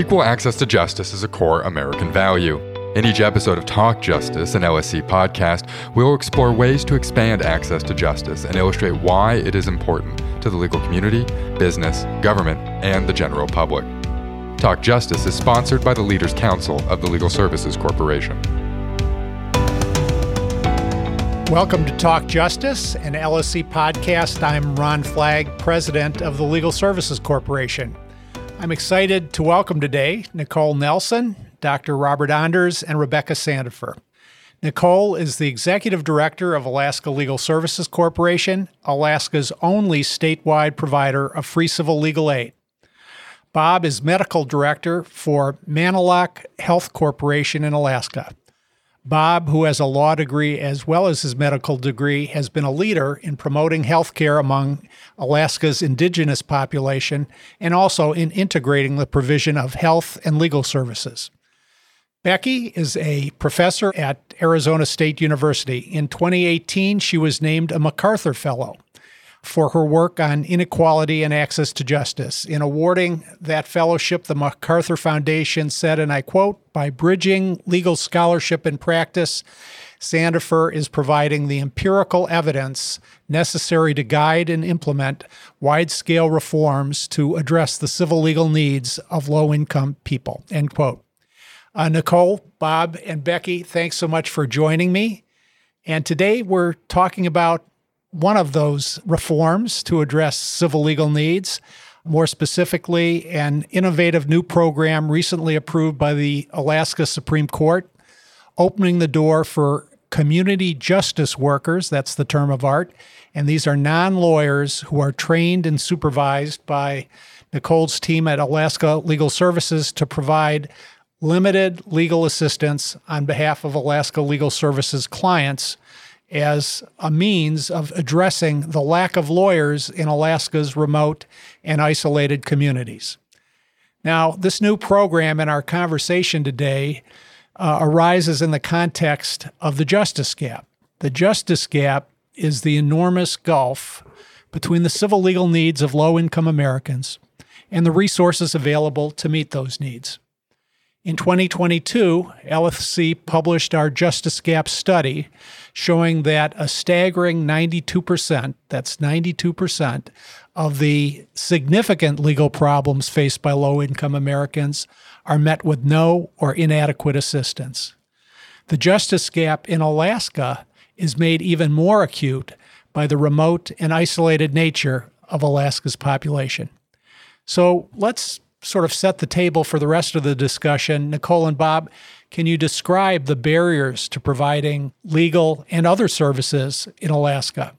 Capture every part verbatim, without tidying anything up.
Equal access to justice is a core American value. In each episode of Talk Justice, an L S C podcast, we will explore ways to expand access to justice and illustrate why it is important to the legal community, business, government, and the general public. Talk Justice is sponsored by the Leaders Council of the Legal Services Corporation. Welcome to Talk Justice, an L S C podcast. I'm Ron Flagg, president of the Legal Services Corporation. I'm excited to welcome today Nicole Nelson, Doctor Robert Anders, and Rebecca Sandefur. Nicole is the executive director of Alaska Legal Services Corporation, Alaska's only statewide provider of free civil legal aid. Bob is medical director for Manilock Health Corporation in Alaska. Bob, who has a law degree as well as his medical degree, has been a leader in promoting health care among Alaska's indigenous population and also in integrating the provision of health and legal services. Becky is a professor at Arizona State University. In twenty eighteen, she was named a MacArthur Fellow for her work on inequality and access to justice. In awarding that fellowship, the MacArthur Foundation said, and I quote, "By bridging legal scholarship and practice, Sandefur is providing the empirical evidence necessary to guide and implement wide-scale reforms to address the civil legal needs of low-income people," end quote. Uh, Nicole, Bob, and Becky, thanks so much for joining me. And today we're talking about one of those reforms to address civil legal needs, more specifically, an innovative new program recently approved by the Alaska Supreme Court, opening the door for community justice workers, that's the term of art, and these are non-lawyers who are trained and supervised by Nicole's team at Alaska Legal Services to provide limited legal assistance on behalf of Alaska Legal Services clients as a means of addressing the lack of lawyers in Alaska's remote and isolated communities. Now, this new program in our conversation today uh, arises in the context of the justice gap. The justice gap is the enormous gulf between the civil legal needs of low-income Americans and the resources available to meet those needs. In twenty twenty-two, L S C published our Justice Gap study showing that a staggering ninety-two percent, that's ninety-two percent, of the significant legal problems faced by low-income Americans are met with no or inadequate assistance. The justice gap in Alaska is made even more acute by the remote and isolated nature of Alaska's population. So let's sort of set the table for the rest of the discussion. Nicole and Bob, can you describe the barriers to providing legal and other services in Alaska?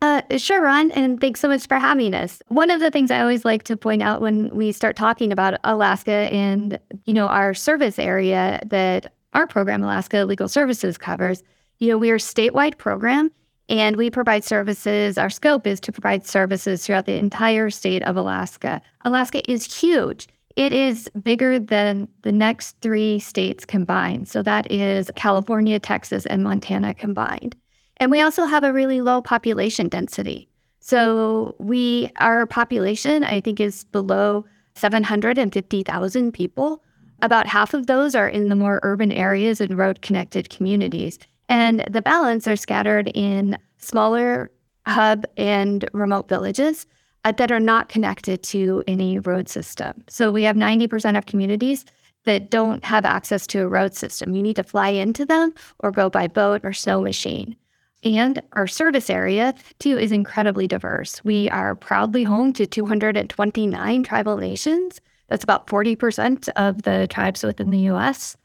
Uh, sure, Ron, and thanks so much for having us. One of the things I always like to point out when we start talking about Alaska and, you know, our service area that our program, Alaska Legal Services, covers, you know, we are a statewide program and we provide services. Our scope is to provide services throughout the entire state of Alaska. Alaska is huge. It is bigger than the next three states combined. So that is California, Texas, and Montana combined. And we also have a really low population density. So we, our population, I think, is below seven hundred fifty thousand people. About half of those are in the more urban areas and road-connected communities. And the balance are scattered in smaller hub and remote villages uh, that are not connected to any road system. So we have ninety percent of communities that don't have access to a road system. You need to fly into them or go by boat or snow machine. And our service area, too, is incredibly diverse. We are proudly home to two hundred twenty-nine tribal nations. That's about forty percent of the tribes within the U S.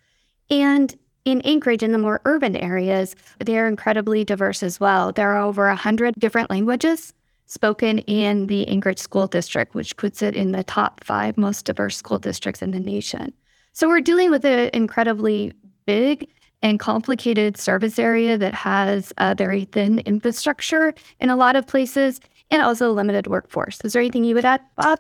And in Anchorage, in the more urban areas, they're incredibly diverse as well. There are over one hundred different languages spoken in the Anchorage School District, which puts it in the top five most diverse school districts in the nation. So we're dealing with an incredibly big and complicated service area that has a very thin infrastructure in a lot of places and also a limited workforce. Is there anything you would add, Bob?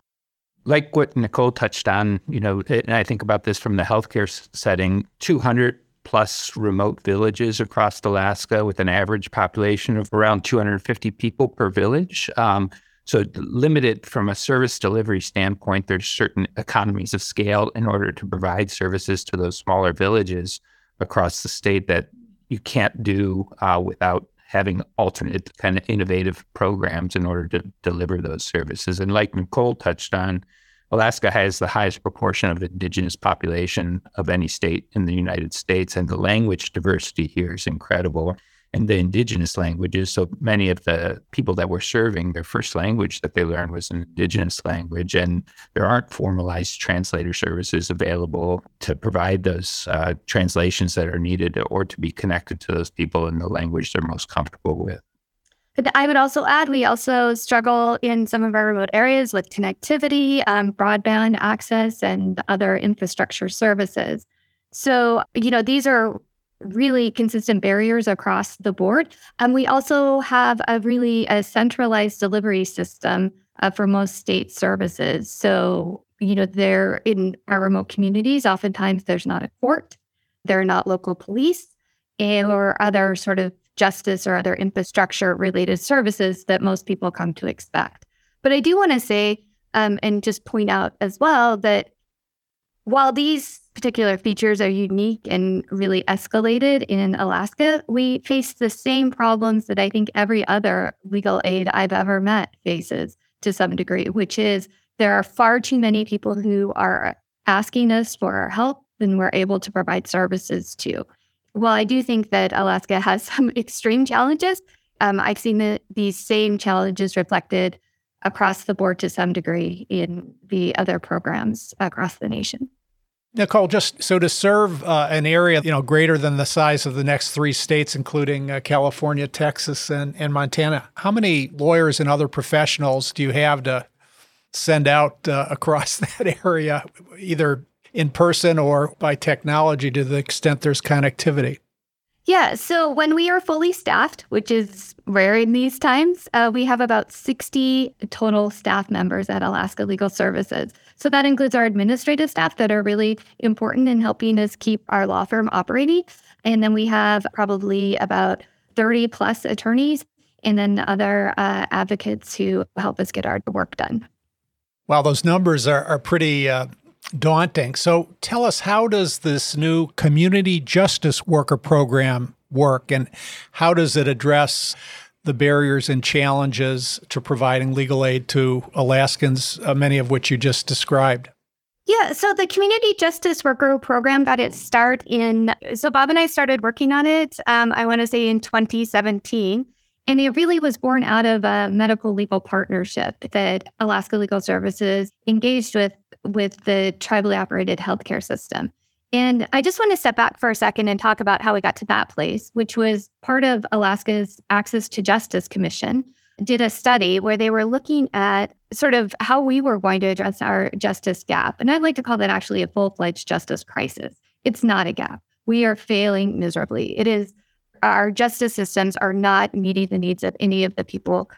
Like what Nicole touched on, you know, and I think about this from the healthcare setting, two hundred plus remote villages across Alaska with an average population of around two hundred fifty people per village. Um, So limited from a service delivery standpoint, there's certain economies of scale in order to provide services to those smaller villages across the state that you can't do uh, without having alternate kind of innovative programs in order to deliver those services. And like Nicole touched on, Alaska has the highest proportion of indigenous population of any state in the United States, and the language diversity here is incredible. And the indigenous languages, so many of the people that we're serving, their first language that they learned was an indigenous language, and there aren't formalized translator services available to provide those uh, translations that are needed or to be connected to those people in the language they're most comfortable with. But I would also add, we also struggle in some of our remote areas with connectivity, um, broadband access, and other infrastructure services. So, you know, these are really consistent barriers across the board. And we also have a really a centralized delivery system uh, for most state services. So, you know, they're in our remote communities. Oftentimes there's not a court, there are not local police or other sort of justice or other infrastructure related services that most people come to expect. But I do want to say um, and just point out as well that while these particular features are unique and really escalated in Alaska, we face the same problems that I think every other legal aid I've ever met faces to some degree, which is there are far too many people who are asking us for our help than we're able to provide services to. While I do think that Alaska has some extreme challenges, um, I've seen the, these same challenges reflected across the board to some degree in the other programs across the nation. Nicole, just so to serve uh, an area, you know, greater than the size of the next three states, including uh, California, Texas, and, and Montana, how many lawyers and other professionals do you have to send out uh, across that area, either in person or by technology to the extent there's connectivity? Yeah. So when we are fully staffed, which is rare in these times, uh, we have about sixty total staff members at Alaska Legal Services. So that includes our administrative staff that are really important in helping us keep our law firm operating. And then we have probably about thirty plus attorneys and then other uh, advocates who help us get our work done. Wow, those numbers are, are pretty uh... daunting. So tell us, how does this new community justice worker program work, and how does it address the barriers and challenges to providing legal aid to Alaskans, uh, many of which you just described? Yeah, so the community justice worker program got its start in, so Bob and I started working on it, um, I want to say in twenty seventeen. And it really was born out of a medical legal partnership that Alaska Legal Services engaged with with the tribally operated healthcare system. And I just want to step back for a second and talk about how we got to that place, which was part of Alaska's Access to Justice Commission did a study where they were looking at sort of how we were going to address our justice gap. And I'd like to call that actually a full-fledged justice crisis. It's not a gap. We are failing miserably. It is Our justice systems are not meeting the needs of any of the people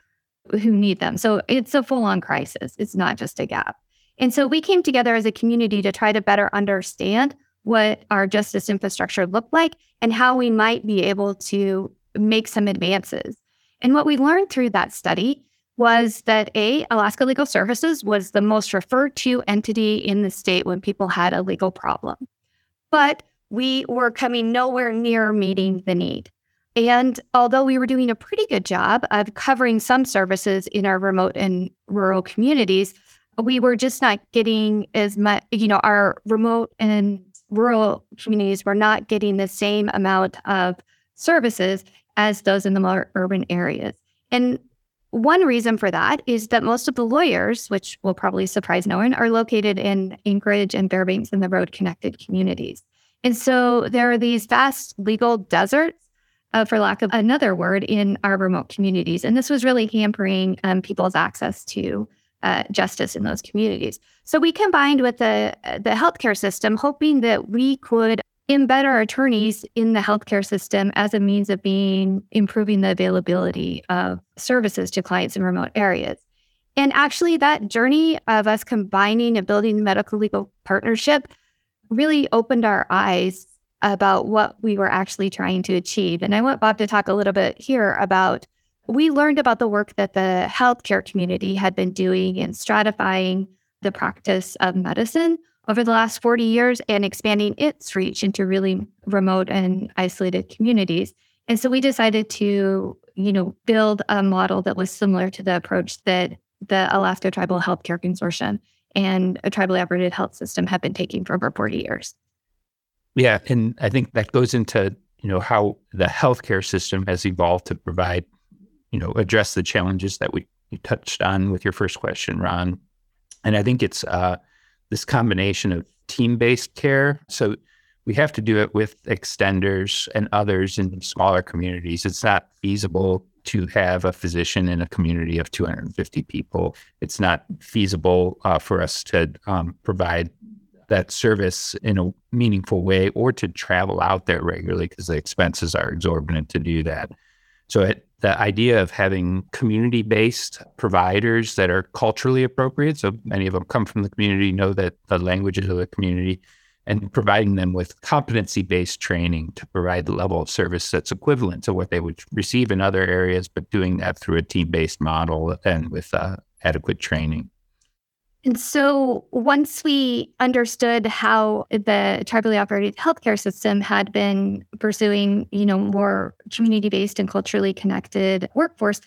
who need them. So it's a full-on crisis. It's not just a gap. And so we came together as a community to try to better understand what our justice infrastructure looked like and how we might be able to make some advances. And what we learned through that study was that A, Alaska Legal Services was the most referred to entity in the state when people had a legal problem. But we were coming nowhere near meeting the need. And although we were doing a pretty good job of covering some services in our remote and rural communities, we were just not getting as much, you know, our remote and rural communities were not getting the same amount of services as those in the more urban areas. And one reason for that is that most of the lawyers, which will probably surprise no one, are located in Anchorage and Fairbanks and the road-connected communities. And so there are these vast legal deserts, uh, for lack of another word, in our remote communities. And this was really hampering um, people's access to uh, justice in those communities. So we combined with the, the healthcare system, hoping that we could embed our attorneys in the healthcare system as a means of being improving the availability of services to clients in remote areas. And actually, that journey of us combining and building the medical legal partnership really opened our eyes about what we were actually trying to achieve. And I want Bob to talk a little bit here about we learned about the work that the healthcare community had been doing in stratifying the practice of medicine over the last forty years and expanding its reach into really remote and isolated communities. And so we decided to, you know, build a model that was similar to the approach that the Alaska Tribal Healthcare Consortium and a tribally operated health system have been taking for over forty years. Yeah, and I think that goes into, you know, how the healthcare system has evolved to provide, you know, address the challenges that we you touched on with your first question, Ron. And I think it's uh, this combination of team-based care. So we have to do it with extenders and others in smaller communities. It's not feasible to have a physician in a community of two hundred fifty people. It's not feasible uh, for us to um, provide that service in a meaningful way or to travel out there regularly because the expenses are exorbitant to do that. So it, the idea of having community-based providers that are culturally appropriate, so many of them come from the community, know that the languages of the community, and providing them with competency-based training to provide the level of service that's equivalent to what they would receive in other areas, but doing that through a team-based model and with uh, adequate training. And so once we understood how the tribally operated healthcare system had been pursuing, you know, more community-based and culturally connected workforce,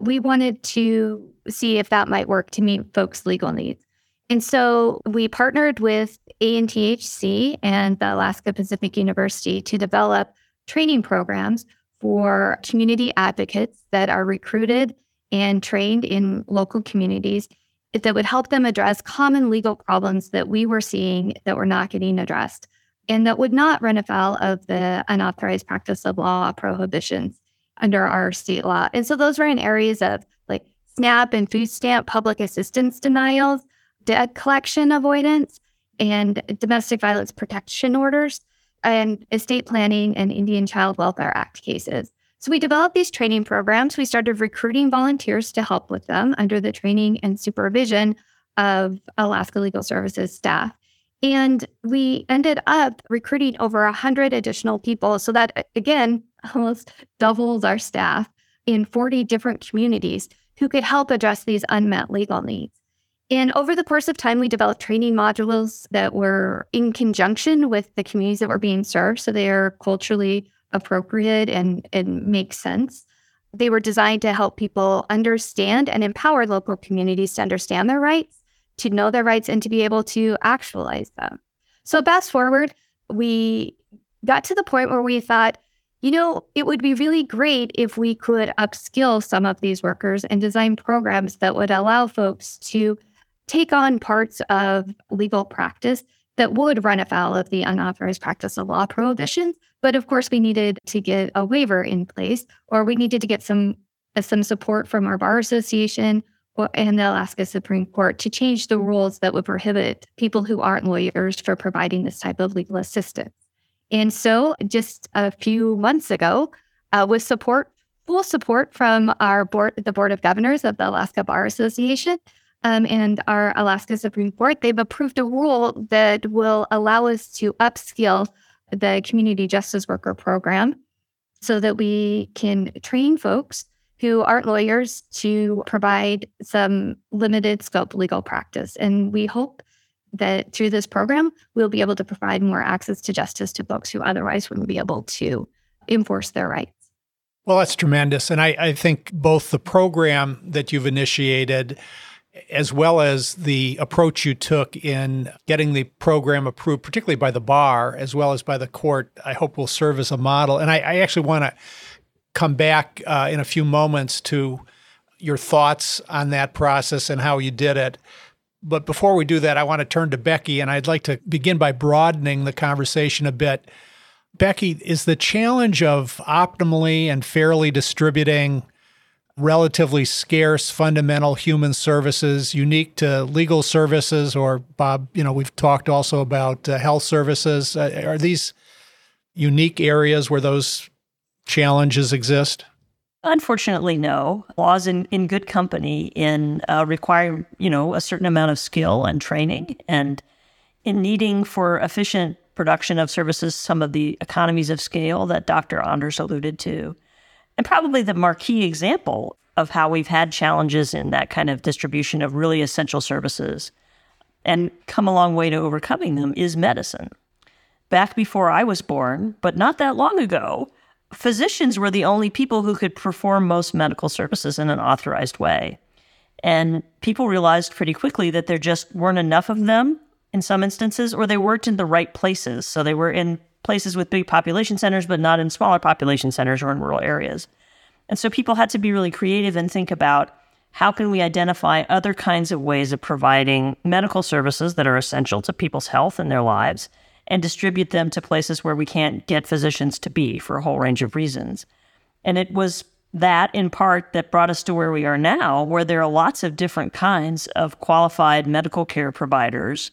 we wanted to see if that might work to meet folks' legal needs. And so we partnered with A N T H C and the Alaska Pacific University to develop training programs for community advocates that are recruited and trained in local communities that would help them address common legal problems that we were seeing that were not getting addressed and that would not run afoul of the unauthorized practice of law prohibitions under our state law. And so those were in areas of like SNAP and food stamp public assistance denials, debt collection avoidance, and domestic violence protection orders, and estate planning and Indian Child Welfare Act cases. So we developed these training programs. We started recruiting volunteers to help with them under the training and supervision of Alaska Legal Services staff. And we ended up recruiting over one hundred additional people. So that, again, almost doubles our staff in forty different communities who could help address these unmet legal needs. And over the course of time, we developed training modules that were in conjunction with the communities that were being served. So they are culturally appropriate and, and make sense. They were designed to help people understand and empower local communities to understand their rights, to know their rights, and to be able to actualize them. So fast forward, we got to the point where we thought, you know, it would be really great if we could upskill some of these workers and design programs that would allow folks to take on parts of legal practice that would run afoul of the unauthorized practice of law prohibitions. But of course, we needed to get a waiver in place, or we needed to get some uh, some support from our Bar Association or, and the Alaska Supreme Court to change the rules that would prohibit people who aren't lawyers from providing this type of legal assistance. And so just a few months ago, uh, with support, full support from our board, the Board of Governors of the Alaska Bar Association, Um, and our Alaska Supreme Court, they've approved a rule that will allow us to upskill the community justice worker program so that we can train folks who aren't lawyers to provide some limited scope legal practice. And we hope that through this program, we'll be able to provide more access to justice to folks who otherwise wouldn't be able to enforce their rights. Well, that's tremendous. And I, I think both the program that you've initiated as well as the approach you took in getting the program approved, particularly by the bar, as well as by the court, I hope will serve as a model. And I, I actually want to come back uh, in a few moments to your thoughts on that process and how you did it. But before we do that, I want to turn to Becky, and I'd like to begin by broadening the conversation a bit. Becky, is the challenge of optimally and fairly distributing relatively scarce fundamental human services unique to legal services, or Bob, you know, we've talked also about uh, health services. Uh, are these unique areas where those challenges exist? Unfortunately, no. Law's in, in good company in uh, requiring, you know, a certain amount of skill and training, and in needing for efficient production of services, some of the economies of scale that Doctor Anders alluded to. And probably the marquee example of how we've had challenges in that kind of distribution of really essential services and come a long way to overcoming them is medicine. Back before I was born, but not that long ago, physicians were the only people who could perform most medical services in an authorized way. And people realized pretty quickly that there just weren't enough of them in some instances, or they weren't in the right places. So they were in places with big population centers, but not in smaller population centers or in rural areas. And so people had to be really creative and think about how can we identify other kinds of ways of providing medical services that are essential to people's health and their lives, and distribute them to places where we can't get physicians to be for a whole range of reasons. And it was that, in part, that brought us to where we are now, where there are lots of different kinds of qualified medical care providers,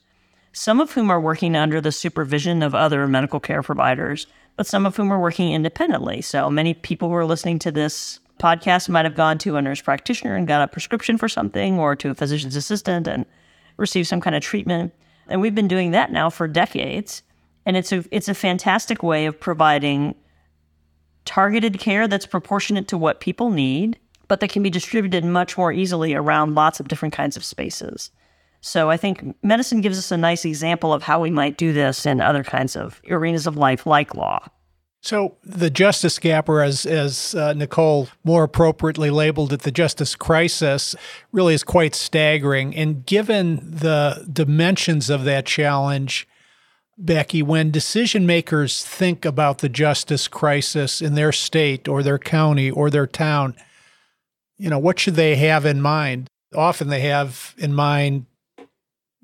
some of whom are working under the supervision of other medical care providers, but some of whom are working independently. So many people who are listening to this podcast might have gone to a nurse practitioner and got a prescription for something, or to a physician's assistant and received some kind of treatment. And we've been doing that now for decades. And it's a, it's a fantastic way of providing targeted care that's proportionate to what people need, but that can be distributed much more easily around lots of different kinds of spaces. So I think medicine gives us a nice example of how we might do this in other kinds of arenas of life, like law. So the justice gap, or as, as uh, Nicole more appropriately labeled it, the justice crisis, really is quite staggering. And given the dimensions of that challenge, Becky, when decision makers think about the justice crisis in their state or their county or their town, you know, what should they have in mind? Often they have in mind,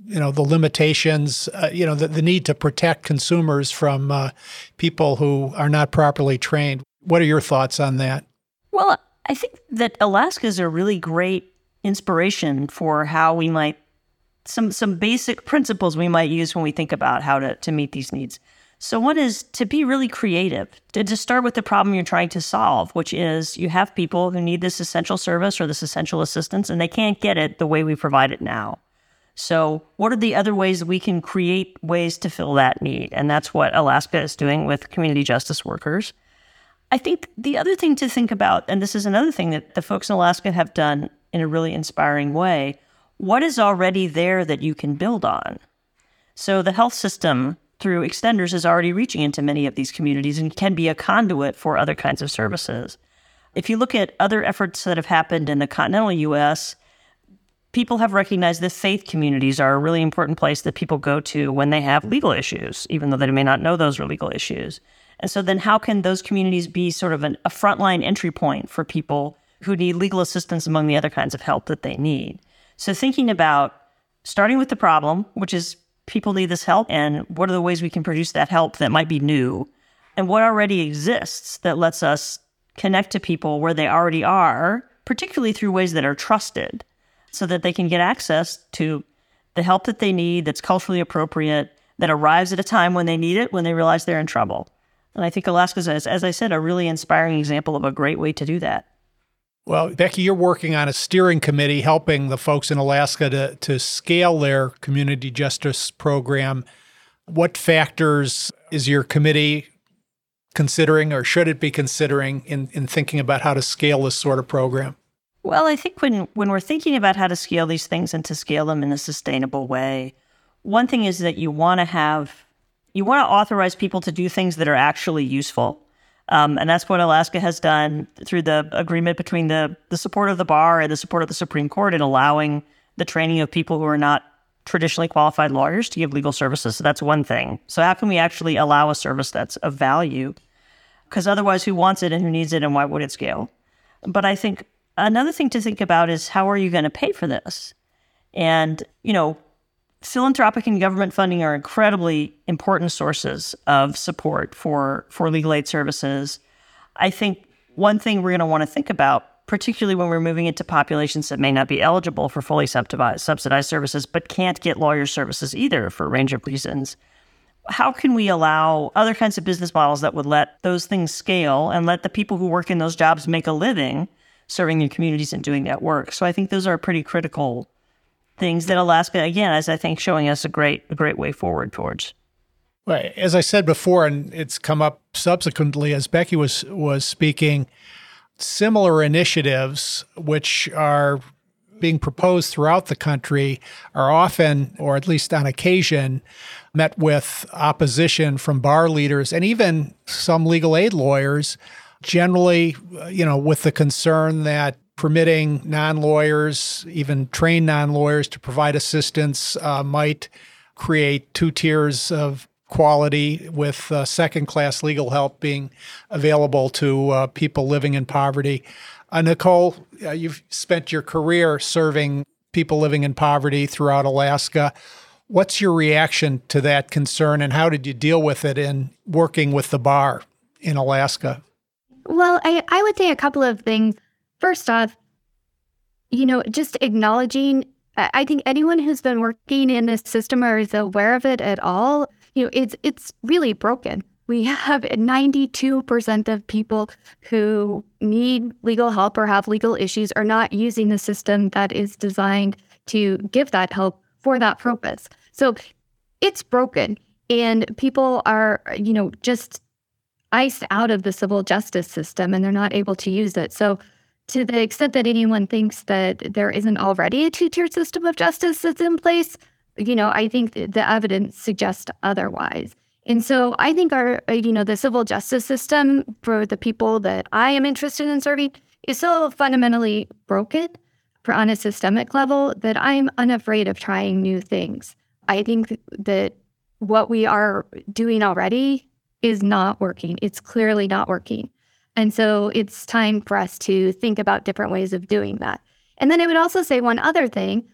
you know, the limitations, uh, you know, the, the need to protect consumers from uh, people who are not properly trained. What are your thoughts on that? Well, I think that Alaska is a really great inspiration for how we might, some some basic principles we might use when we think about how to, to meet these needs. So one is to be really creative, to, to start with the problem you're trying to solve, which is you have people who need this essential service or this essential assistance, and they can't get it the way we provide it now. So what are the other ways we can create ways to fill that need? And that's what Alaska is doing with community justice workers. I think the other thing to think about, and this is another thing that the folks in Alaska have done in a really inspiring way, what is already there that you can build on? So the health system through extenders is already reaching into many of these communities and can be a conduit for other kinds of services. If you look at other efforts that have happened in the continental U S, people have recognized that faith communities are a really important place that people go to when they have legal issues, even though they may not know those are legal issues. And so then how can those communities be sort of an, a frontline entry point for people who need legal assistance among the other kinds of help that they need? So thinking about starting with the problem, which is people need this help, and what are the ways we can produce that help that might be new, and what already exists that lets us connect to people where they already are, particularly through ways that are trusted, so that they can get access to the help that they need that's culturally appropriate, that arrives at a time when they need it, when they realize they're in trouble. And I think Alaska is, as I said, a really inspiring example of a great way to do that. Well, Becky, you're working on a steering committee helping the folks in Alaska to, to scale their community justice program. What factors is your committee considering, or should it be considering, in, in thinking about how to scale this sort of program? Well, I think when, when we're thinking about how to scale these things and to scale them in a sustainable way, one thing is that you want to have, you want to authorize people to do things that are actually useful. Um, and that's what Alaska has done through the agreement between the, the support of the bar and the support of the Supreme Court in allowing the training of people who are not traditionally qualified lawyers to give legal services. So that's one thing. So how can we actually allow a service that's of value? Because otherwise, who wants it and who needs it, and why would it scale? But I think another thing to think about is how are you going to pay for this? And, you know, philanthropic and government funding are incredibly important sources of support for, for legal aid services. I think one thing we're going to want to think about, particularly when we're moving into populations that may not be eligible for fully subsidized, subsidized services, but can't get lawyer services either for a range of reasons, how can we allow other kinds of business models that would let those things scale and let the people who work in those jobs make a living serving their communities and doing that work? So I think those are pretty critical things that Alaska, again, is, I think, showing us a great a great way forward towards. Right. As I said before, and it's come up subsequently as Becky was was speaking, similar initiatives which are being proposed throughout the country are often, or at least on occasion, met with opposition from bar leaders and even some legal aid lawyers, generally, you know, with the concern that permitting non-lawyers, even trained non-lawyers, to provide assistance uh, might create two tiers of quality, with uh, second-class legal help being available to uh, people living in poverty. Uh, Nicole, uh, you've spent your career serving people living in poverty throughout Alaska. What's your reaction to that concern, and how did you deal with it in working with the bar in Alaska? Well, I, I would say a couple of things. First off, you know, just acknowledging, I think anyone who's been working in this system or is aware of it at all, you know, it's it's really broken. We have ninety-two percent of people who need legal help or have legal issues are not using the system that is designed to give that help for that purpose. So it's broken, and people are, you know, just iced out of the civil justice system, and they're not able to use it. So to the extent that anyone thinks that there isn't already a two-tier system of justice that's in place, you know, I think the evidence suggests otherwise. And so I think our, you know, the civil justice system for the people that I am interested in serving is so fundamentally broken for, on a systemic level, that I'm unafraid of trying new things. I think that what we are doing already is not working. It's clearly not working. And so it's time for us to think about different ways of doing that. And then I would also say one other thing.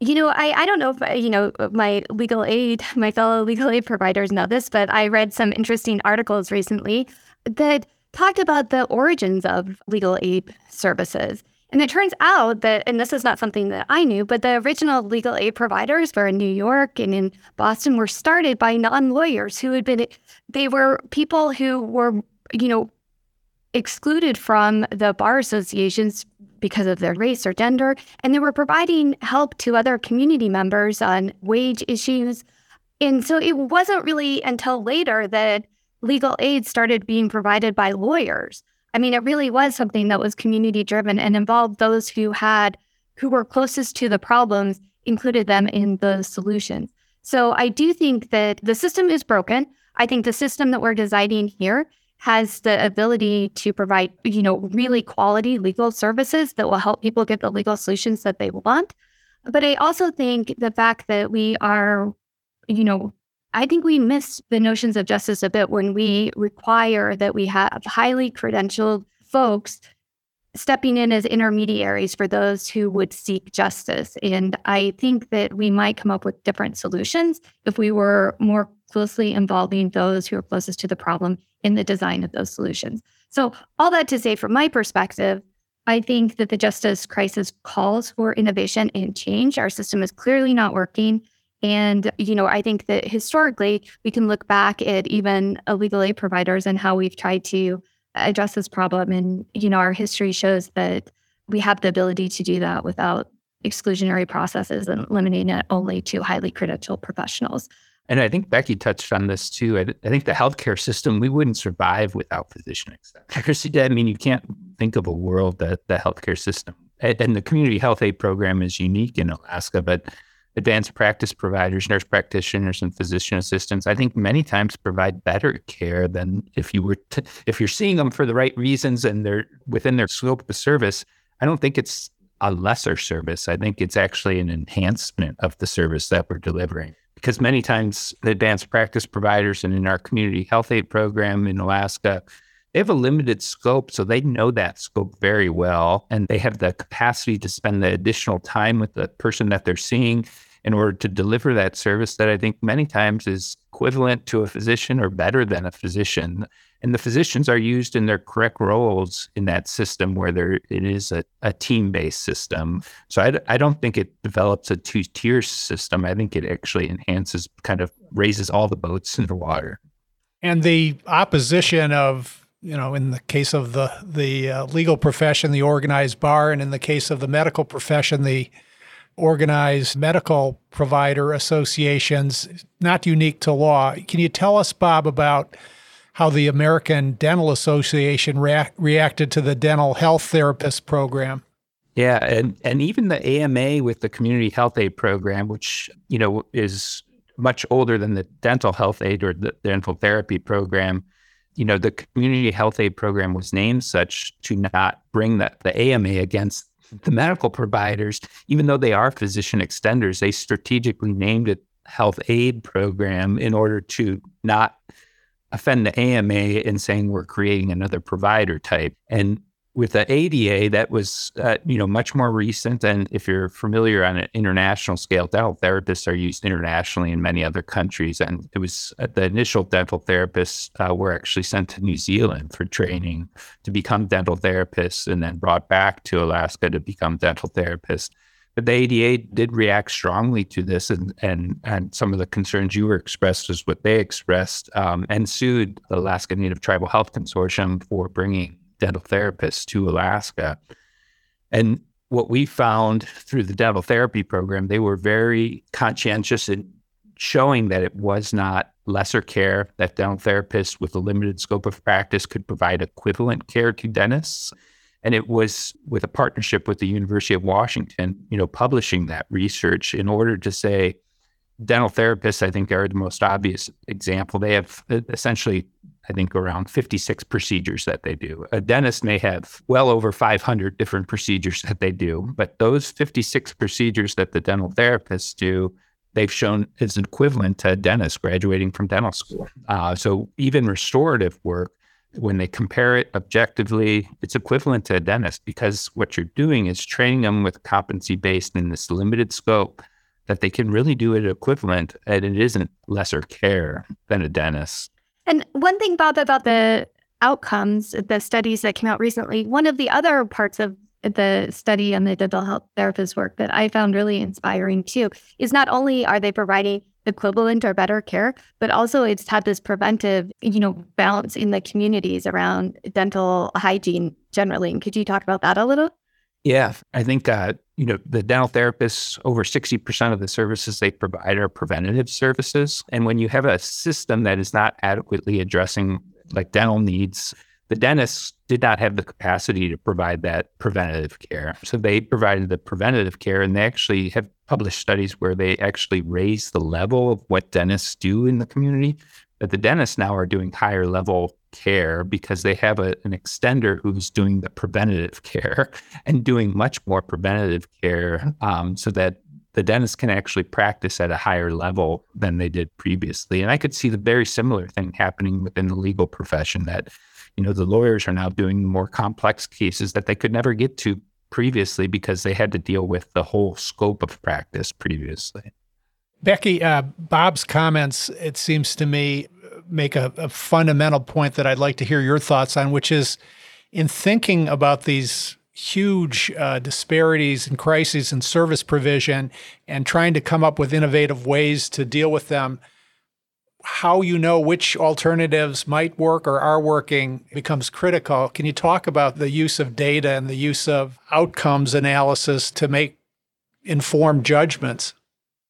You know, I, I don't know if, you know, my legal aid, my fellow legal aid providers know this, but I read some interesting articles recently that talked about the origins of legal aid services. And it turns out that, and this is not something that I knew, but the original legal aid providers were in New York and in Boston were started by non-lawyers who had been, they were people who were, you know, excluded from the bar associations because of their race or gender, and they were providing help to other community members on wage issues. And so it wasn't really until later that legal aid started being provided by lawyers. I mean, it really was something that was community-driven and involved those who had, who were closest to the problems, included them in the solutions. So I do think that the system is broken. I think the system that we're designing here has the ability to provide, you know, really quality legal services that will help people get the legal solutions that they want. But I also think the fact that we are, you know, I think we miss the notions of justice a bit when we require that we have highly credentialed folks stepping in as intermediaries for those who would seek justice. And I think that we might come up with different solutions if we were more closely involving those who are closest to the problem in the design of those solutions. So all that to say, from my perspective, I think that the justice crisis calls for innovation and change. Our system is clearly not working. And, you know, I think that historically, we can look back at even legal aid providers and how we've tried to address this problem. And, you know, our history shows that we have the ability to do that without exclusionary processes and limiting it only to highly credentialed professionals. And I think Becky touched on this too. I, I think the healthcare system, we wouldn't survive without physician access. I mean, you can't think of a world that the healthcare system, and the community health aid program is unique in Alaska, but advanced practice providers, nurse practitioners, and physician assistants, I think many times provide better care than if you were, to, if you're seeing them for the right reasons and they're within their scope of service. I don't think it's a lesser service. I think it's actually an enhancement of the service that we're delivering. Because many times the advanced practice providers and in our community health aid program in Alaska, they have a limited scope. So they know that scope very well. And they have the capacity to spend the additional time with the person that they're seeing in order to deliver that service that I think many times is equivalent to a physician or better than a physician. And the physicians are used in their correct roles in that system where there it is a, a team-based system. So I, I don't think it develops a two-tier system. I think it actually enhances, kind of raises all the boats in the water. And the opposition of, you know, in the case of the, the uh, legal profession, the organized bar, and in the case of the medical profession, the organized medical provider associations, not unique to law. Can you tell us, Bob, about how the American Dental Association rea- reacted to the dental health therapist program. Yeah, and, and even the A M A with the community health aid program, which, you know, is much older than the dental health aid or the dental therapy program. You know, the community health aid program was named such to not bring the, the A M A against the medical providers, even though they are physician extenders. They strategically named it health aid program in order to not offend the A M A in saying we're creating another provider type. And with the A D A, that was, uh, you know, much more recent. And if you're familiar on an international scale, dental therapists are used internationally in many other countries. And it was uh, the initial dental therapists uh, were actually sent to New Zealand for training to become dental therapists and then brought back to Alaska to become dental therapists. But the A D A did react strongly to this, and and, and some of the concerns you were expressed is what they expressed, um, and sued the Alaska Native Tribal Health Consortium for bringing dental therapists to Alaska. And what we found through the dental therapy program, they were very conscientious in showing that it was not lesser care, that dental therapists with a limited scope of practice could provide equivalent care to dentists. And it was with a partnership with the University of Washington, you know, publishing that research in order to say, dental therapists, I think, are the most obvious example. They have essentially, I think, around fifty-six procedures that they do. A dentist may have well over five hundred different procedures that they do, but those fifty-six procedures that the dental therapists do, they've shown is equivalent to a dentist graduating from dental school. Uh, so even restorative work, when they compare it objectively, it's equivalent to a dentist, because what you're doing is training them with competency-based in this limited scope that they can really do it equivalent, and it isn't lesser care than a dentist. And one thing, Bob, about the outcomes, the studies that came out recently, one of the other parts of the study on the dental health therapist work that I found really inspiring too is not only are they providing equivalent or better care, but also it's had this preventive, you know, balance in the communities around dental hygiene generally. And could you talk about that a little? Yeah, I think, uh, you know, the dental therapists, over sixty percent of the services they provide are preventative services. And when you have a system that is not adequately addressing like dental needs, the dentists did not have the capacity to provide that preventative care. So they provided the preventative care, and they actually have published studies where they actually raise the level of what dentists do in the community, that the dentists now are doing higher level care because they have a, an extender who's doing the preventative care and doing much more preventative care um, so that the dentist can actually practice at a higher level than they did previously. And I could see the very similar thing happening within the legal profession, that, you know, the lawyers are now doing more complex cases that they could never get to previously because they had to deal with the whole scope of practice previously. Becky, uh, Bob's comments, it seems to me, make a, a fundamental point that I'd like to hear your thoughts on, which is in thinking about these huge uh, disparities and crises in service provision and trying to come up with innovative ways to deal with them, how you know which alternatives might work or are working becomes critical. Can you talk about the use of data and the use of outcomes analysis to make informed judgments?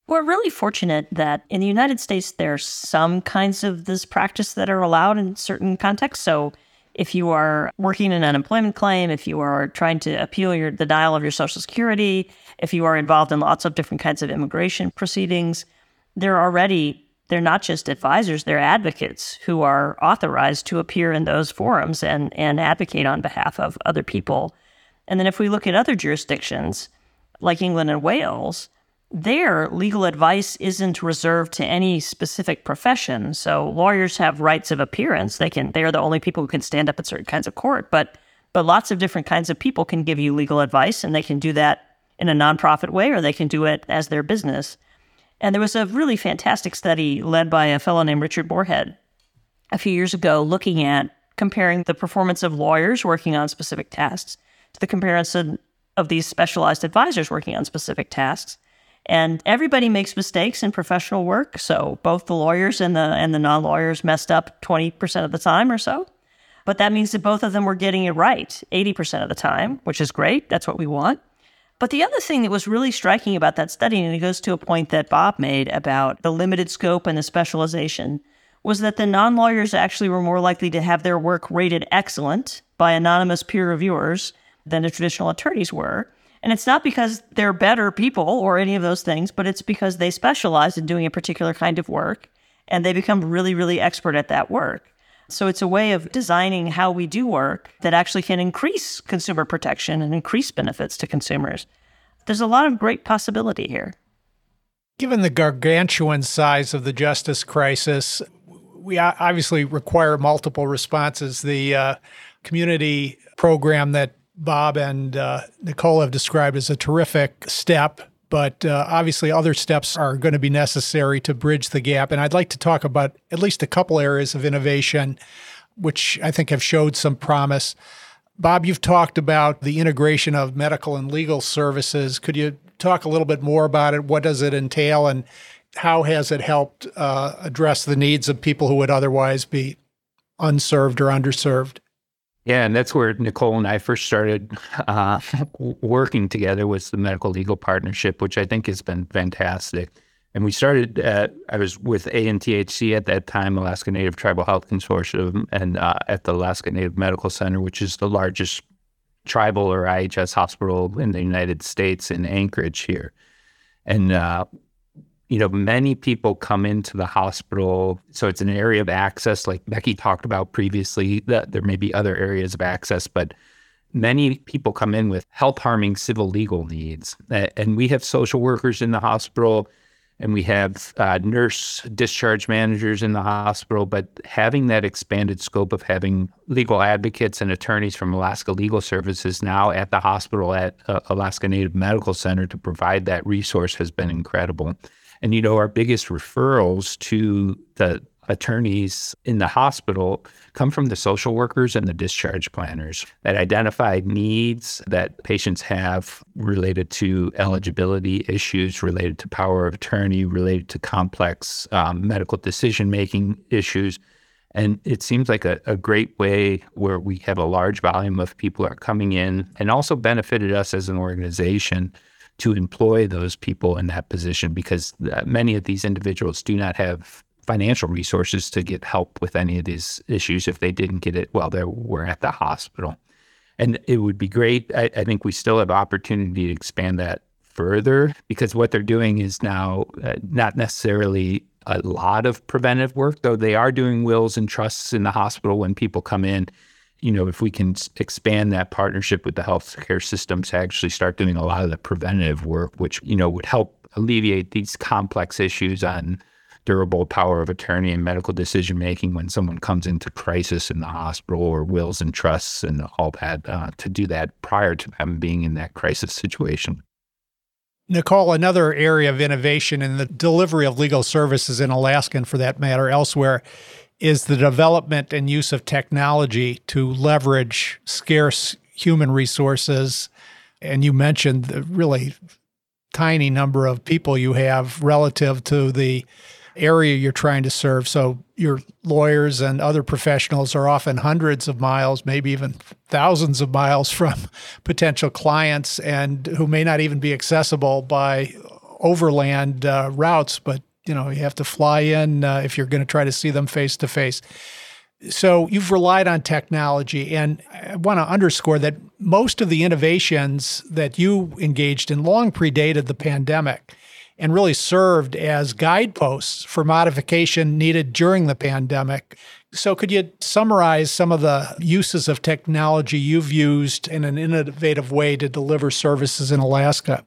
We're really fortunate that in the United States, there are some kinds of this practice that are allowed in certain contexts. So if you are working an unemployment claim, if you are trying to appeal your, the denial of your Social Security, if you are involved in lots of different kinds of immigration proceedings, they're already, they're not just advisors, they're advocates who are authorized to appear in those forums and, and advocate on behalf of other people. And then if we look at other jurisdictions, like England and Wales, there, legal advice isn't reserved to any specific profession. So lawyers have rights of appearance. They can, they are the only people who can stand up at certain kinds of court, but but lots of different kinds of people can give you legal advice, and they can do that in a nonprofit way, or they can do it as their business. And there was a really fantastic study led by a fellow named Richard Moorhead a few years ago looking at comparing the performance of lawyers working on specific tasks to the comparison of these specialized advisors working on specific tasks. And everybody makes mistakes in professional work. So both the lawyers and the and the non-lawyers messed up twenty percent of the time or so. But that means that both of them were getting it right eighty percent of the time, which is great. That's what we want. But the other thing that was really striking about that study, and it goes to a point that Bob made about the limited scope and the specialization, was that the non-lawyers actually were more likely to have their work rated excellent by anonymous peer reviewers than the traditional attorneys were. And it's not because they're better people or any of those things, but it's because they specialize in doing a particular kind of work, and they become really, really expert at that work. So it's a way of designing how we do work that actually can increase consumer protection and increase benefits to consumers. There's a lot of great possibility here. Given the gargantuan size of the justice crisis, we obviously require multiple responses. The uh, community program that Bob and uh, Nicole have described as a terrific step, but uh, obviously other steps are going to be necessary to bridge the gap. And I'd like to talk about at least a couple areas of innovation, which I think have showed some promise. Bob, you've talked about the integration of medical and legal services. Could you talk a little bit more about it? What does it entail, and how has it helped uh, address the needs of people who would otherwise be unserved or underserved? Yeah, and that's where Nicole and I first started uh, working together, was the medical legal partnership, which I think has been fantastic. And we started, at, I was with A N T H C at that time, Alaska Native Tribal Health Consortium, and uh, at the Alaska Native Medical Center, which is the largest tribal or I H S hospital in the United States in Anchorage here. And, uh, you know, many people come into the hospital, so it's an area of access, like Becky talked about previously, that there may be other areas of access, but many people come in with health-harming civil legal needs. And we have social workers in the hospital, and we have uh, nurse discharge managers in the hospital, but having that expanded scope of having legal advocates and attorneys from Alaska Legal Services now at the hospital at uh, Alaska Native Medical Center to provide that resource has been incredible. And, you know, our biggest referrals to the attorneys in the hospital come from the social workers and the discharge planners that identify needs that patients have related to eligibility issues, related to power of attorney, related to complex um, medical decision-making issues. And it seems like a, a great way where we have a large volume of people are coming in, and also benefited us as an organization to employ those people in that position, because many of these individuals do not have financial resources to get help with any of these issues if they didn't get it while they were at the hospital. And it would be great. I, I think we still have opportunity to expand that further, because what they're doing is now uh, not necessarily a lot of preventive work, though they are doing wills and trusts in the hospital when people come in. You know, if we can expand that partnership with the healthcare system to actually start doing a lot of the preventative work, which, you know, would help alleviate these complex issues on durable power of attorney and medical decision-making when someone comes into crisis in the hospital, or wills and trusts and all that, uh, to do that prior to them being in that crisis situation. Nicole, another area of innovation in the delivery of legal services in Alaska, and for that matter elsewhere, is the development and use of technology to leverage scarce human resources. And you mentioned the really tiny number of people you have relative to the area you're trying to serve. So your lawyers and other professionals are often hundreds of miles, maybe even thousands of miles from potential clients, and who may not even be accessible by overland uh, routes, but you know, you have to fly in uh, if you're going to try to see them face to face. So you've relied on technology, and I want to underscore that most of the innovations that you engaged in long predated the pandemic and really served as guideposts for modification needed during the pandemic. So could you summarize some of the uses of technology you've used in an innovative way to deliver services in Alaska?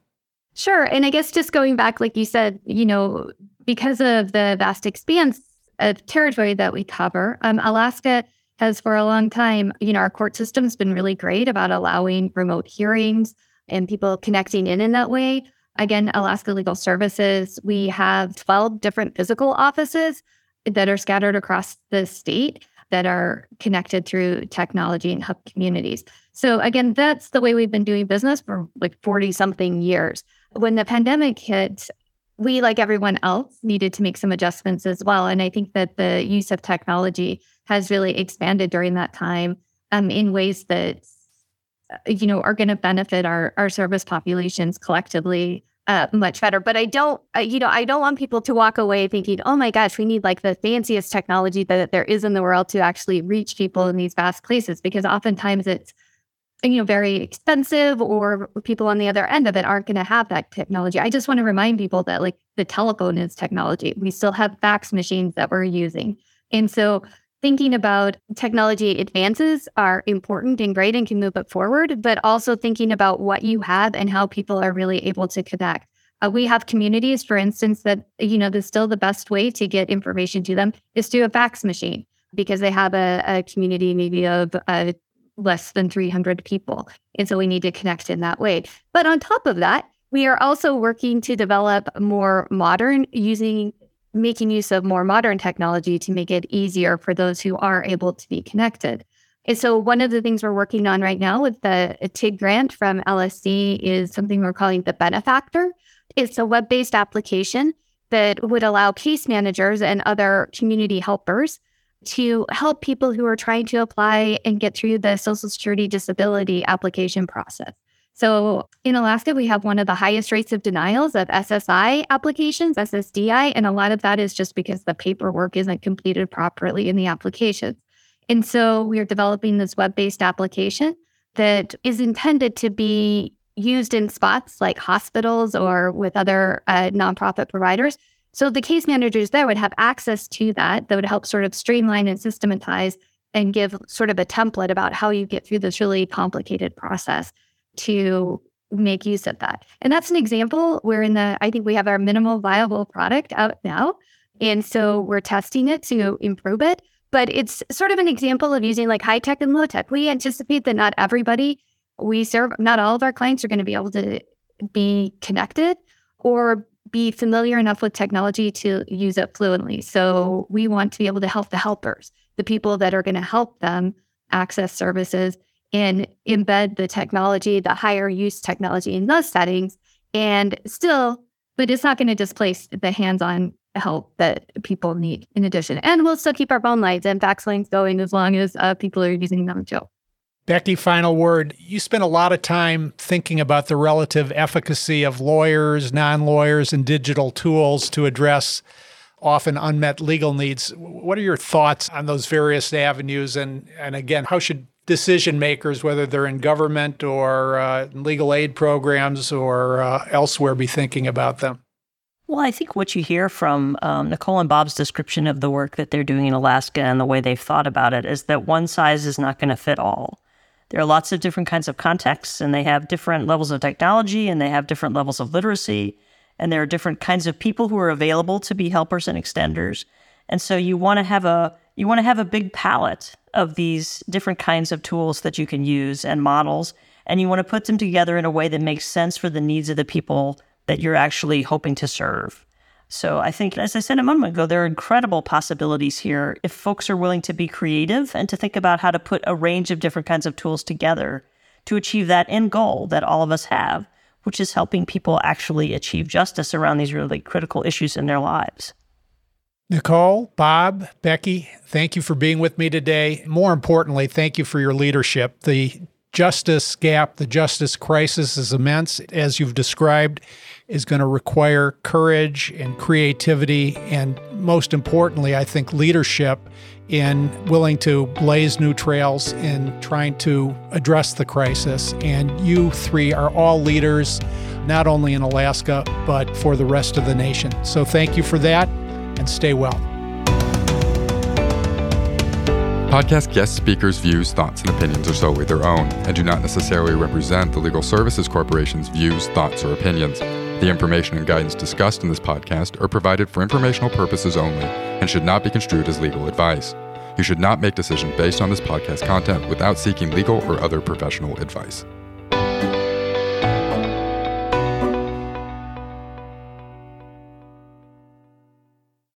Sure. And I guess just going back, like you said, you know, because of the vast expanse of territory that we cover, um, Alaska has for a long time, you know, our court system's been really great about allowing remote hearings and people connecting in in that way. Again, Alaska Legal Services, we have twelve different physical offices that are scattered across the state that are connected through technology and hub communities. So again, that's the way we've been doing business for like forty-something years. When the pandemic hit, we, like everyone else, needed to make some adjustments as well. And I think that the use of technology has really expanded during that time um, in ways that, you know, are going to benefit our, our service populations collectively uh, much better. But I don't, uh, you know, I don't want people to walk away thinking, oh my gosh, we need like the fanciest technology that there is in the world to actually reach people in these vast places, because oftentimes it's, you know, very expensive, or people on the other end of it aren't going to have that technology. I just want to remind people that like the telephone is technology. We still have fax machines that we're using. And so thinking about technology advances are important and great and can move it forward, but also thinking about what you have and how people are really able to connect. Uh, we have communities, for instance, that, you know, there's still the best way to get information to them is through a fax machine, because they have a, a community maybe of uh, less than three hundred people. And so we need to connect in that way. But on top of that, we are also working to develop more modern, using, making use of more modern technology to make it easier for those who are able to be connected. And so one of the things we're working on right now with the T I G grant from L S C is something we're calling the Benefactor. It's a web-based application that would allow case managers and other community helpers to help people who are trying to apply and get through the Social Security disability application process. So in Alaska, we have one of the highest rates of denials of S S I applications, S S D I, and a lot of that is just because the paperwork isn't completed properly in the applications. And so we are developing this web-based application that is intended to be used in spots like hospitals or with other uh, nonprofit providers. So the case managers there would have access to that. That would help sort of streamline and systematize and give sort of a template about how you get through this really complicated process to make use of that. And that's an example. We're in the, I think we have our minimal viable product out now. And so we're testing it to improve it. But it's sort of an example of using like high tech and low tech. We anticipate that not everybody we serve, not all of our clients are going to be able to be connected or be familiar enough with technology to use it fluently. So we want to be able to help the helpers, the people that are going to help them access services and embed the technology, the higher use technology in those settings. And still, but it's not going to displace the hands-on help that people need in addition. And we'll still keep our phone lines and fax lines going as long as uh, people are using them too. Becky, final word. You spent a lot of time thinking about the relative efficacy of lawyers, non-lawyers, and digital tools to address often unmet legal needs. What are your thoughts on those various avenues? And, and again, how should decision makers, whether they're in government or uh, legal aid programs or uh, elsewhere, be thinking about them? Well, I think what you hear from um, Nicole and Bob's description of the work that they're doing in Alaska and the way they've thought about it is that one size is not going to fit all. There are lots of different kinds of contexts, and they have different levels of technology, and they have different levels of literacy, and there are different kinds of people who are available to be helpers and extenders. And so you want to have a you want to have a big palette of these different kinds of tools that you can use and models, and you want to put them together in a way that makes sense for the needs of the people that you're actually hoping to serve. So I think, as I said a moment ago, there are incredible possibilities here if folks are willing to be creative and to think about how to put a range of different kinds of tools together to achieve that end goal that all of us have, which is helping people actually achieve justice around these really critical issues in their lives. Nicole, Bob, Becky, thank you for being with me today. More importantly, thank you for your leadership. The justice gap, the justice crisis is immense, as you've described, is going to require courage and creativity and, most importantly, I think, leadership in willing to blaze new trails in trying to address the crisis. And you three are all leaders, not only in Alaska, but for the rest of the nation. So thank you for that, and stay well. Podcast guest speakers' views, thoughts, and opinions are solely their own and do not necessarily represent the Legal Services Corporation's views, thoughts, or opinions. The information and guidance discussed in this podcast are provided for informational purposes only and should not be construed as legal advice. You should not make decisions based on this podcast content without seeking legal or other professional advice.